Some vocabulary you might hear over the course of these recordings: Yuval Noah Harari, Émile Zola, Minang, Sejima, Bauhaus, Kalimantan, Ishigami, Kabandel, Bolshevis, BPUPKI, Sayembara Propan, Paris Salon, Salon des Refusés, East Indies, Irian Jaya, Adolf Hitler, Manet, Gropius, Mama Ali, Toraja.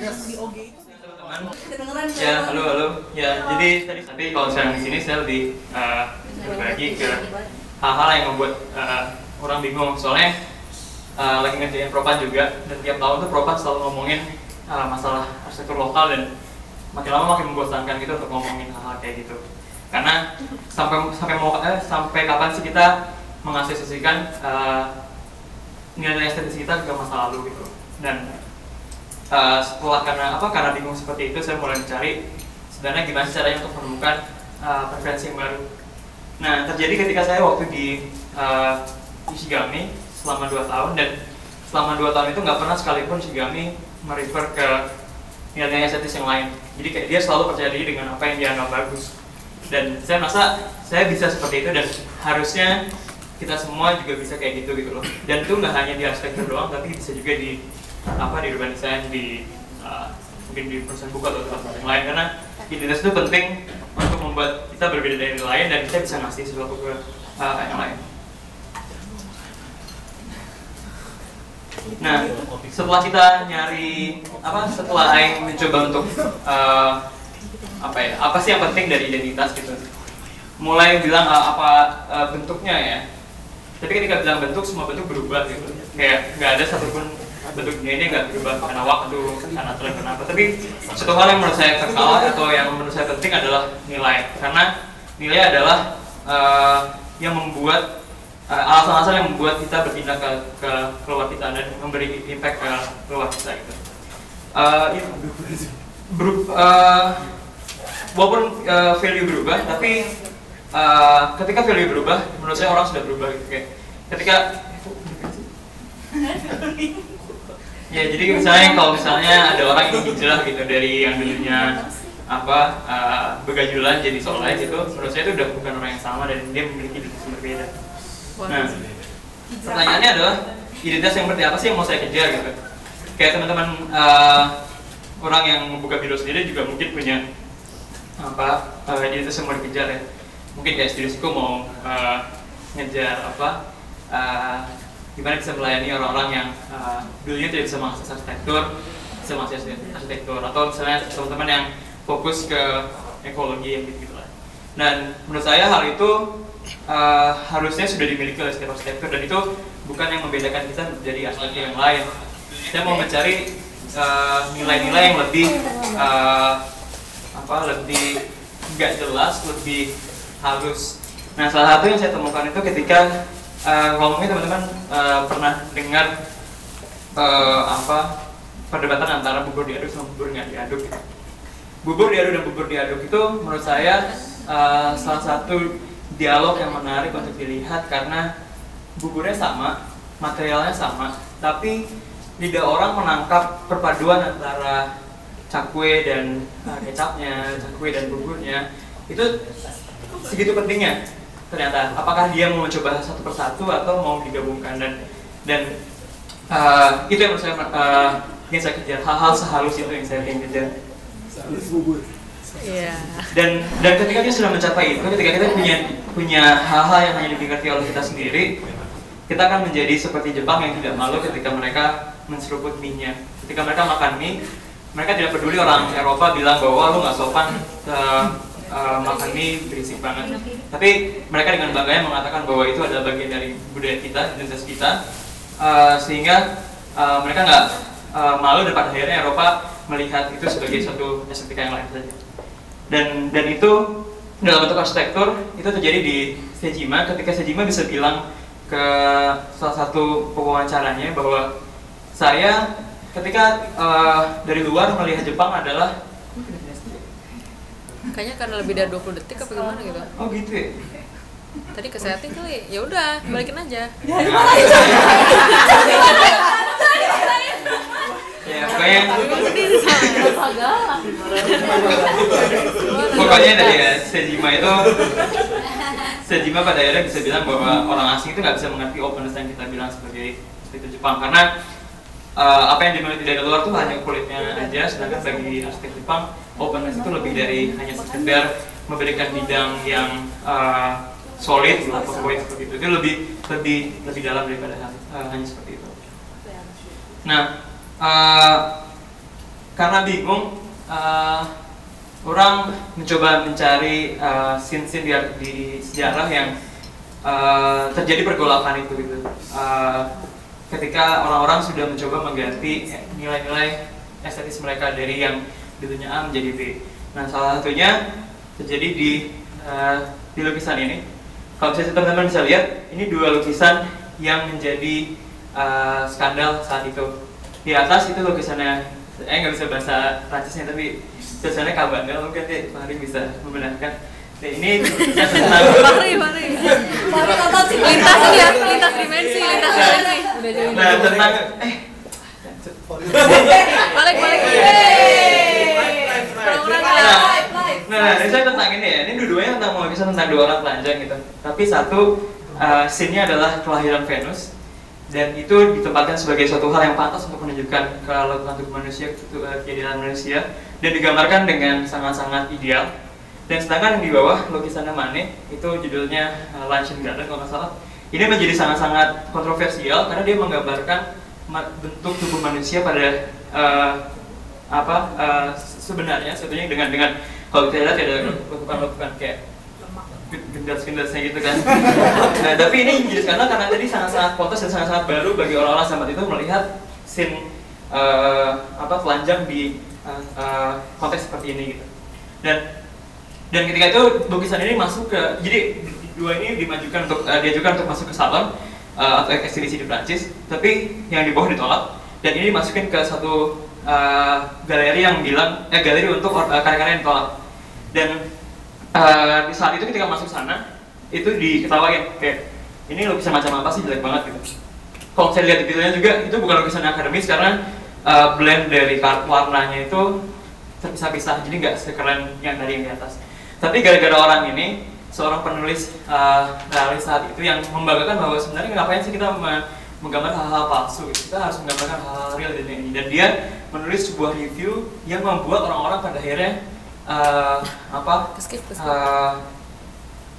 di OG itu. Ya, halo. Ya, jadi tadi kalau saya di sini saya lebih berbagi ke hal-hal yang membuat orang bingung. Soalnya lagi ngerjain Propat juga, dan tiap tahun tuh Propat selalu ngomongin masalah arsitektur lokal, dan makin lama makin membosankan gitu untuk ngomongin hal-hal kayak gitu. Karena sampai kapan sih kita mengasosiasikan nilai estetis kita ke masa lalu gitu. Dan setelah karena bingung seperti itu, saya mulai mencari sebenarnya gimana caranya untuk menemukan preferensi yang baru. Nah, terjadi ketika saya waktu di Ishigami selama 2 tahun, dan selama 2 tahun itu nggak pernah sekalipun Ishigami merefer ke nilai-nilai estetis yang lain. Jadi kayak dia selalu percaya diri dengan apa yang dia anggap bagus, dan saya merasa saya bisa seperti itu, dan harusnya kita semua juga bisa kayak gitu loh. Dan itu nggak hanya di arsitektur doang, tapi bisa juga di urban design, di mungkin di perusahaan buku atau tempat yang lain, karena identitas itu penting untuk membuat kita berbeda dari lain dan kita bisa ngasih sesuatu ke yang lain. Nah, setelah kita nyari setelah Aing mencoba untuk apa sih yang penting dari identitas gitu, mulai bilang bentuknya ya. Tapi ketika bilang bentuk, semua bentuk berubah gitu. Kayak nggak ada satupun bentuknya ini nggak berubah karena waktu, karena aturan, karena apa. Tapi satu hal yang menurut saya terkalah atau yang menurut saya penting adalah nilai. Karena nilai adalah yang membuat alasan-alasan yang membuat kita bertindak ke keluar kita dan memberi impact ke keluar kita gitu. Walaupun value berubah, tapi ketika value berubah, menurut saya orang sudah berubah gitu. Kayak ketika ya, jadi misalnya kalau misalnya ada orang yang hijrah gitu dari yang dulunya begajulan jadi soleh gitu, menurut saya itu udah bukan orang yang sama dan dia memiliki identitas yang berbeda. Nah, pertanyaannya adalah identitas yang seperti apa sih yang mau saya kejar gitu. Kayak teman-teman orang yang membuka biro sendiri juga mungkin punya identitas yang mau dikejar ya. Mungkin kayak studiosku mau ngejar gimana bisa melayani orang-orang yang dulunya tidak bisa mengakses arsitektur, bisa mengakses arsitektur, atau misalnya teman-teman yang fokus ke ekologi yang gitu-gitu lah. Dan menurut saya hal itu harusnya sudah dimiliki oleh setiap arsitektur, dan itu bukan yang membedakan kita dari arsitektur yang lain. Saya mau mencari nilai-nilai yang lebih lebih nggak jelas, lebih halus. Nah, salah satu yang saya temukan itu ketika kalau mungkin teman-teman pernah dengar perdebatan antara bubur diaduk sama bubur nggak diaduk. Bubur diaduk dan bubur diaduk itu menurut saya salah satu dialog yang menarik untuk dilihat, karena buburnya sama, materialnya sama, tapi lidah orang menangkap perpaduan antara cakwe dan kecapnya, cakwe dan buburnya itu segitu pentingnya ternyata. Apakah dia mau mencoba satu persatu atau mau digabungkan? Dan itu yang menurut saya ingin saya kejar, hal-hal sehalus itu yang saya ingin kejar. Sehalus bubur. Yeah. Dan ketika kita sudah mencapai itu, ketika kita punya hal-hal yang hanya dimengerti oleh kita sendiri, kita akan menjadi seperti Jepang yang tidak malu ketika mereka menseruput mie-nya. Ketika mereka makan mie, mereka tidak peduli orang Eropa bilang bahwa lu nggak sopan makan mie berisik banget. Tapi mereka dengan bangganya mengatakan bahwa itu adalah bagian dari budaya kita, identitas kita, sehingga mereka nggak malu, dan pada akhirnya Eropa melihat itu sebagai suatu estetika yang lain saja. Dan itu dalam bentuk arsitektur itu terjadi di Sejima, ketika Sejima bisa bilang ke salah satu pewawancaranya bahwa saya ketika dari luar melihat Jepang adalah kayaknya karena lebih dari 20 detik apa gimana gitu. Oh gitu ya? Tadi ke setting kali, ya udah balikin aja. Ya pokoknya dari Sejima itu, Sejima pada akhirnya bisa bilang bahwa orang asing itu nggak bisa mengerti openness yang kita bilang sebagai arsitektur Jepang, karena apa yang dimiliki dari luar itu hanya kulitnya aja, sedangkan bagi arsitek Jepang, openness itu lebih dari hanya sekedar memberikan bidang yang solid atau koin seperti itu. Itu lebih dalam daripada hanya seperti itu. Nah, karena bingung, orang mencoba mencari scene-scene di sejarah yang terjadi pergolakan itu gitu. Ketika orang-orang sudah mencoba mengganti nilai-nilai estetis mereka dari yang dulunya A menjadi B. Nah, salah satunya terjadi di lukisan ini. Kalau misalnya teman-teman bisa lihat, ini dua lukisan yang menjadi skandal saat itu. Di atas itu lukisannya, saya nggak bisa bahasa Prancisnya, tapi lukisannya Kabandel, mungkin nanti bisa membenarkan. Nah, ini lukisan tentang lintas dimensi, lintas dimensi. Nah, tentang balik. Nah, ini saya tentang ini ya, ini dua-duanya tentang lukisan tentang dua orang telanjang gitu. Tapi satu scene-nya adalah kelahiran Venus, dan itu ditempatkan sebagai suatu hal yang pantas untuk menunjukkan kelautan tubuh manusia, kejadian manusia, dan digambarkan dengan sangat-sangat ideal. Dan sedangkan di bawah lukisannya Manet, itu judulnya Luncheon Garden kalau nggak salah, ini menjadi sangat-sangat kontroversial karena dia menggambarkan bentuk tubuh manusia pada sebenarnya dengan kalau kita lihat ada lekukan-lekukan kayak gendas-gendasnya gitu kan. Nah, tapi ini menjadi skandal karena tadi sangat-sangat potos dan sangat-sangat baru bagi orang-orang saat itu melihat scene telanjang di konteks seperti ini gitu. Dan ketika itu lukisan ini masuk ke, jadi dua ini diajukan untuk masuk ke salon atau eksibisi di Prancis, tapi yang di bawah ditolak, dan ini dimasukin ke satu galeri yang bilang galeri untuk karya-karya yang ditolak. Dan di saat itu ketika masuk sana itu diketawain kayak, ini lukisan macam apa sih, jelek banget gitu. Kalau saya lihat di videonya juga, itu bukan lukisan akademis karena blend dari warnanya itu terpisah-pisah, jadi nggak sekeren yang dari yang di atas. Tapi gara-gara orang ini, seorang penulis realis saat itu yang membanggakan bahwa sebenarnya ngapain sih kita menggambar hal-hal palsu, kita harus menggambarkan hal-hal real dan ini. Dan dia menulis sebuah review yang membuat orang-orang pada akhirnya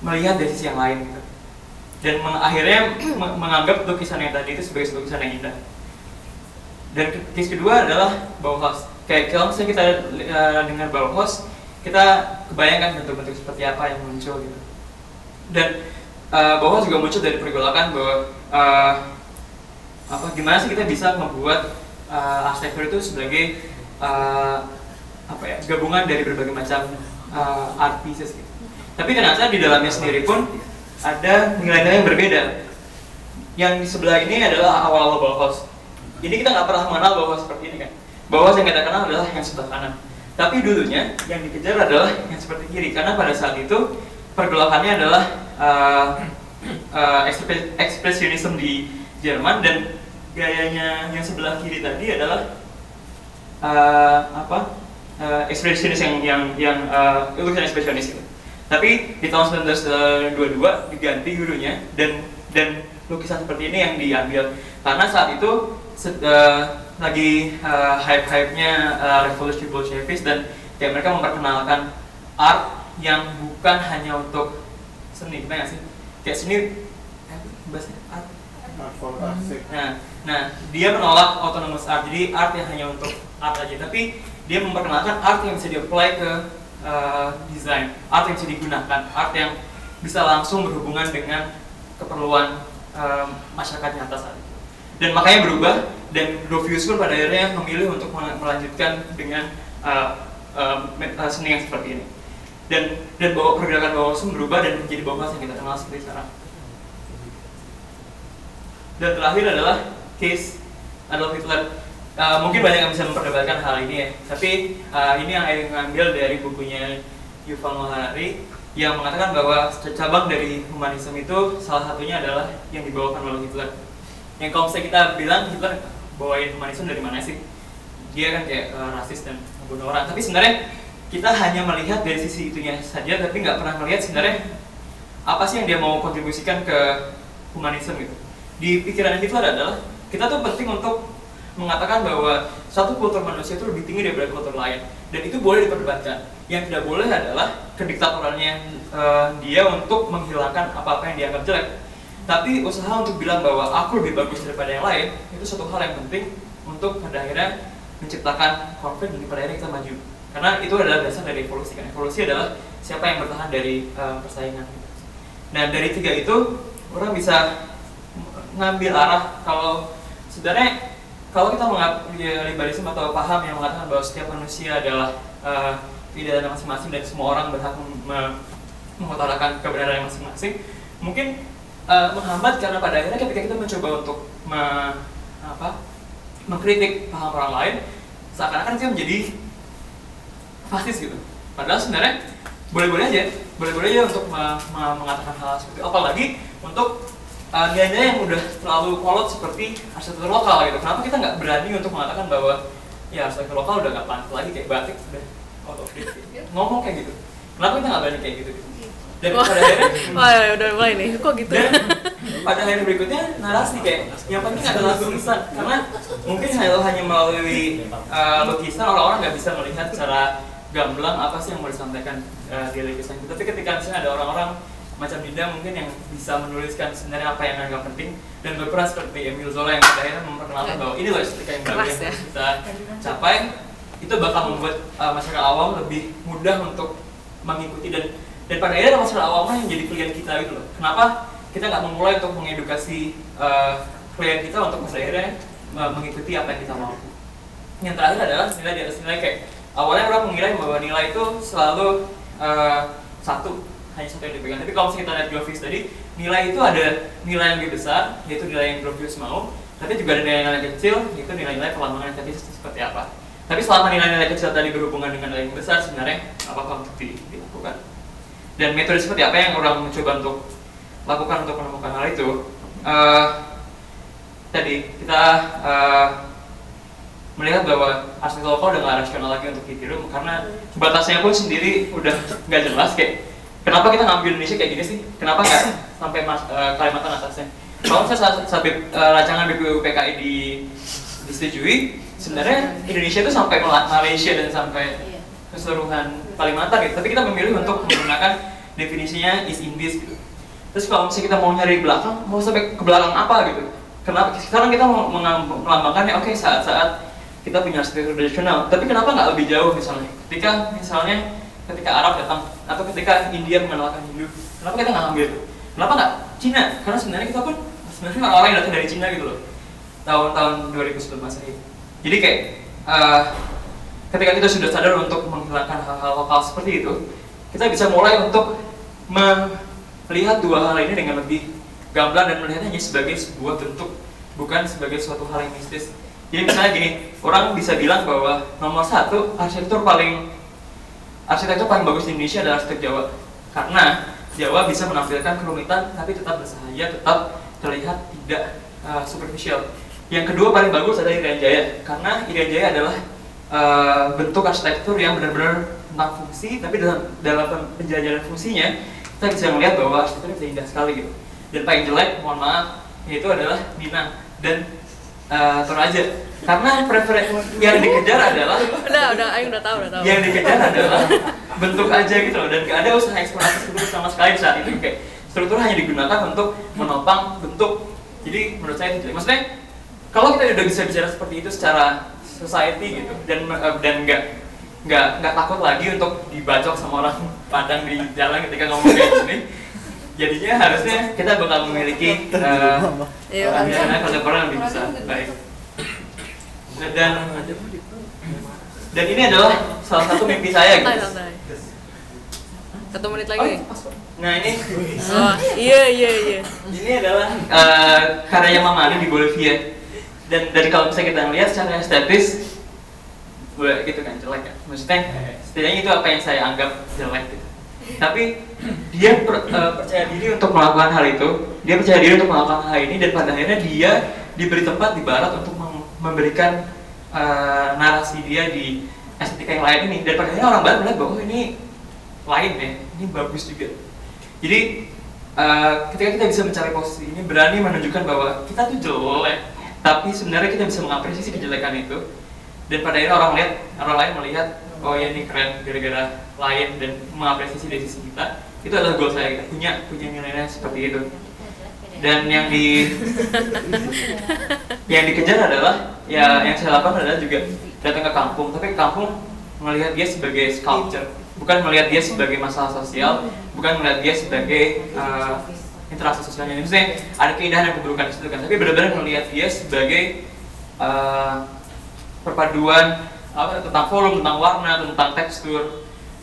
melihat dari sisi yang lain gitu. Dan akhirnya menganggap lukisan yang tadi itu sebagai lukisan yang indah. Dan case kedua adalah Bauhaus. Kayak kalau misalnya kita dengar Bauhaus, kita kebayangkan bentuk-bentuk seperti apa yang muncul gitu. Dan Bauhaus juga muncul dari pergolakan bahwa gimana sih kita bisa membuat arsitektur itu sebagai gabungan dari berbagai macam art pieces gitu. Tapi ternyata di dalamnya sendiri pun ada nilai-nilai yang berbeda. Yang di sebelah ini adalah awal-awal Bauhaus. Ini kita nggak pernah mengenal Bauhaus seperti ini kan. Bauhaus yang kita kenal adalah yang sebelah kanan. Tapi dulunya yang dikejar adalah yang seperti kiri, karena pada saat itu pergolakannya adalah ekspresionisme di Jerman, dan gayanya yang sebelah kiri tadi adalah ekspresionis yang lukisan ekspresionis itu. Tapi di tahun 1922 diganti gurunya, dan lukisan seperti ini yang diambil karena saat itu lagi hype-hype-nya revolusi Bolshevis, dan kayak mereka memperkenalkan art yang bukan hanya untuk seni, benar nggak sih? Kayak seni, bahasanya art. Nah, dia menolak autonomous art, jadi art yang hanya untuk art aja, tapi dia memperkenalkan art yang bisa di-apply ke desain, art yang bisa digunakan, art yang bisa langsung berhubungan dengan keperluan masyarakat nyata saat itu. Dan makanya berubah, dan Refusés pun pada akhirnya memilih untuk melanjutkan dengan seni yang seperti ini. Dan pergerakan Bauhaus berubah dan menjadi Bauhaus yang kita kenal seperti sekarang. Dan terakhir adalah case Adolf Hitler. Mungkin banyak yang bisa memperdebatkan hal ini ya, tapi ini yang saya ambil dari bukunya Yuval Noah Harari yang mengatakan bahwa cabang dari humanisme itu salah satunya adalah yang dibawakan oleh Hitler. Yang kalau misalnya kita bilang Hitler bawain humanisme dari mana sih? Dia kan kayak rasis dan membunuh orang, tapi sebenarnya kita hanya melihat dari sisi itunya saja, tapi nggak pernah melihat sebenarnya apa sih yang dia mau kontribusikan ke humanisme gitu. Di pikiran Hitler adalah kita tuh penting untuk mengatakan bahwa satu kultur manusia itu lebih tinggi daripada kultur lain, dan itu boleh diperdebatkan. Yang tidak boleh adalah kediktatorannya dia untuk menghilangkan apa-apa yang dianggap jelek. Tapi usaha untuk bilang bahwa aku lebih bagus daripada yang lain itu suatu hal yang penting untuk pada akhirnya menciptakan konflik jadi pada akhirnya kita maju. Karena itu adalah dasar dari evolusi kan. Evolusi adalah siapa yang bertahan dari persaingan. Nah dari tiga itu orang bisa ngambil arah. Kalau sebenarnya kalau kita mengambil liberalisme atau paham yang mengatakan bahwa setiap manusia adalah pidana masing-masing dan semua orang berhak mengutarakan kebenaran masing-masing, mungkin menghambat karena pada akhirnya ketika kita mencoba untuk mengkritik paham orang lain, seakan-akan kita menjadi fasis gitu. Padahal sebenarnya boleh-boleh aja untuk mengatakan hal seperti itu, apalagi untuk nilai-nilai yang udah terlalu kolot seperti arsitektur lokal gitu. Kenapa kita nggak berani untuk mengatakan bahwa ya arsitektur lokal udah nggak pantas lagi, kayak batik udah out of date ngomong kayak gitu. Kenapa kita nggak berani kayak gitu? Dan pada akhirnya udah mulai nih, kok gitu? Dan pada akhirnya berikutnya narasi kayak yang penting adalah tulisan, karena mungkin hanya melalui lukisan orang-orang nggak bisa melihat secara gamblang apa sih yang mau disampaikan di lukisan. Tapi ketika misalnya ada orang-orang macam Dinda mungkin yang bisa menuliskan sebenarnya apa yang agak penting dan berperan seperti Émile Zola yang pada akhirnya memperkenalkan bahwa ini loh estetika yang baru yang kita capai, itu bakal membuat masyarakat awam lebih mudah untuk mengikuti dan pada akhirnya masyarakat awam yang jadi klien kita gitu loh. Kenapa kita nggak memulai untuk mengedukasi klien kita untuk pada akhirnya mengikuti apa yang kita mau. Yang terakhir adalah nilai di atas nilai. Kayak awalnya orang mengira bahwa nilai itu selalu hanya satu yang dipegang. Tapi kalau kita lihat grafis tadi, nilai itu ada nilai yang lebih besar, yaitu nilai yang Gropius mau. Tapi juga ada nilai-nilai kecil, yaitu nilai-nilai perlambangan tadi seperti apa. Tapi selama nilai-nilai kecil tadi berhubungan dengan nilai yang besar, sebenarnya apa dilakukan? Dan metode seperti apa yang orang mencoba untuk lakukan untuk menemukan hal itu? Tadi kita melihat bahwa arsitektur lokal udah nggak rasional lagi untuk ditiru, karena batasnya pun sendiri udah nggak jelas kayak. Kenapa kita ngambil Indonesia kayak gini sih? Kenapa nggak sampai Kalimantan atasnya? Kalau misalnya rancangan BPUPKI disetujui, sebenarnya Indonesia itu sampai Malaysia dan sampai keseluruhan Kalimantan gitu. Tapi kita memilih untuk menggunakan definisinya East Indies gitu. Terus kalau misalnya kita mau nyari belakang, mau sampai ke belakang apa gitu? Kenapa? Sekarang kita mau melambangkannya, oke saat-saat kita punya arsitektur tradisional. Tapi kenapa nggak lebih jauh misalnya? Ketika Arab datang atau ketika India mengenalkan Hindu, kenapa kita nggak ambil? Kenapa nggak Cina? Karena sebenarnya kita pun sebenarnya orang yang datang dari Cina gitu loh, tahun-tahun 2000 Masehi. Jadi kayak ketika kita sudah sadar untuk menghilangkan hal-hal lokal seperti itu, kita bisa mulai untuk melihat dua hal ini dengan lebih gamblang dan melihatnya hanya sebagai sebuah bentuk, bukan sebagai suatu hal yang mistis. Jadi misalnya gini, orang bisa bilang bahwa nomor satu arsitektur paling bagus di Indonesia adalah arsitektur Jawa, karena Jawa bisa menampilkan kerumitan tapi tetap bersahaya, tetap terlihat tidak superficial. Yang kedua paling bagus adalah Irian Jaya, karena Irian Jaya adalah bentuk arsitektur yang benar-benar tentang fungsi, tapi dalam penjajaran fungsinya kita bisa melihat bahwa arsitektur itu indah sekali gitu. Dan paling jelek, mohon maaf, yaitu adalah Minang dan Toraja, karena yang dikejar adalah udah tahu. Yang dikejar adalah bentuk aja gitu loh, dan gak ada usaha eksplorasi struktur sama sekali saat itu. Kayak struktur hanya digunakan untuk menopang bentuk. Jadi menurut saya itu maksudnya kalau kita udah bisa bicara seperti itu secara society gitu, dan nggak takut lagi untuk dibacok sama orang Padang di jalan ketika ngomong kayak gini, jadinya harusnya kita bakal memiliki karena kontemporer lebih besar. Baik. Dan ini adalah salah satu mimpi saya guys. 1 menit lagi. Nah ini iya ini adalah karya Mama Ali di Bolivia. Dan dari kalau misalnya kita melihat secara estetis boleh gitu kan, jelek kan, maksudnya setidaknya itu apa yang saya anggap jelek gitu. Tapi dia percaya diri untuk melakukan hal itu, dia percaya diri untuk melakukan hal ini, dan pada akhirnya dia diberi tempat di barat untuk memberikan narasi dia di estetika yang lain ini. Dan pada akhirnya orang barat melihat bahwa ini lain ya, ini bagus juga. Jadi ketika kita bisa mencari posisi ini, berani menunjukkan bahwa kita tuh jelek, tapi sebenarnya kita bisa mengapresiasi kejelekan itu, dan pada akhirnya orang lain melihat oh ya ini keren gara-gara lain dan mengapresiasi dari sisi kita. Itu adalah goal saya, kita punya nilainya seperti itu. Dan yang dikejar adalah ya yang saya lakukan adalah juga datang ke kampung, tapi kampung melihat dia sebagai sculpture, bukan melihat dia sebagai masalah sosial, bukan melihat dia sebagai interaksi sosialnya. Maksudnya ada keindahan dan keburukan di situ kan, tapi benar-benar melihat dia sebagai perpaduan apa, tentang volume, tentang warna, tentang tekstur.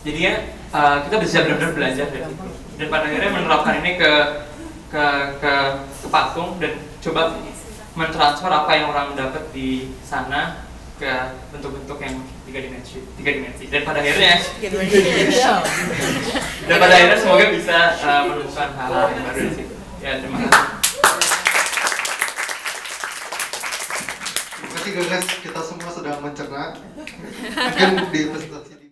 Jadinya kita bisa benar-benar belajar dari itu, dan pada akhirnya menerapkan ini ke patung dan coba mentransfer apa yang orang dapat di sana ke bentuk-bentuk yang tiga dimensi, dan pada akhirnya semoga bisa menemukan hal-hal yang baru di situ. Ya, terima kasih. Terima kasih guys, kita semua sedang mencerna mungkin di presentasi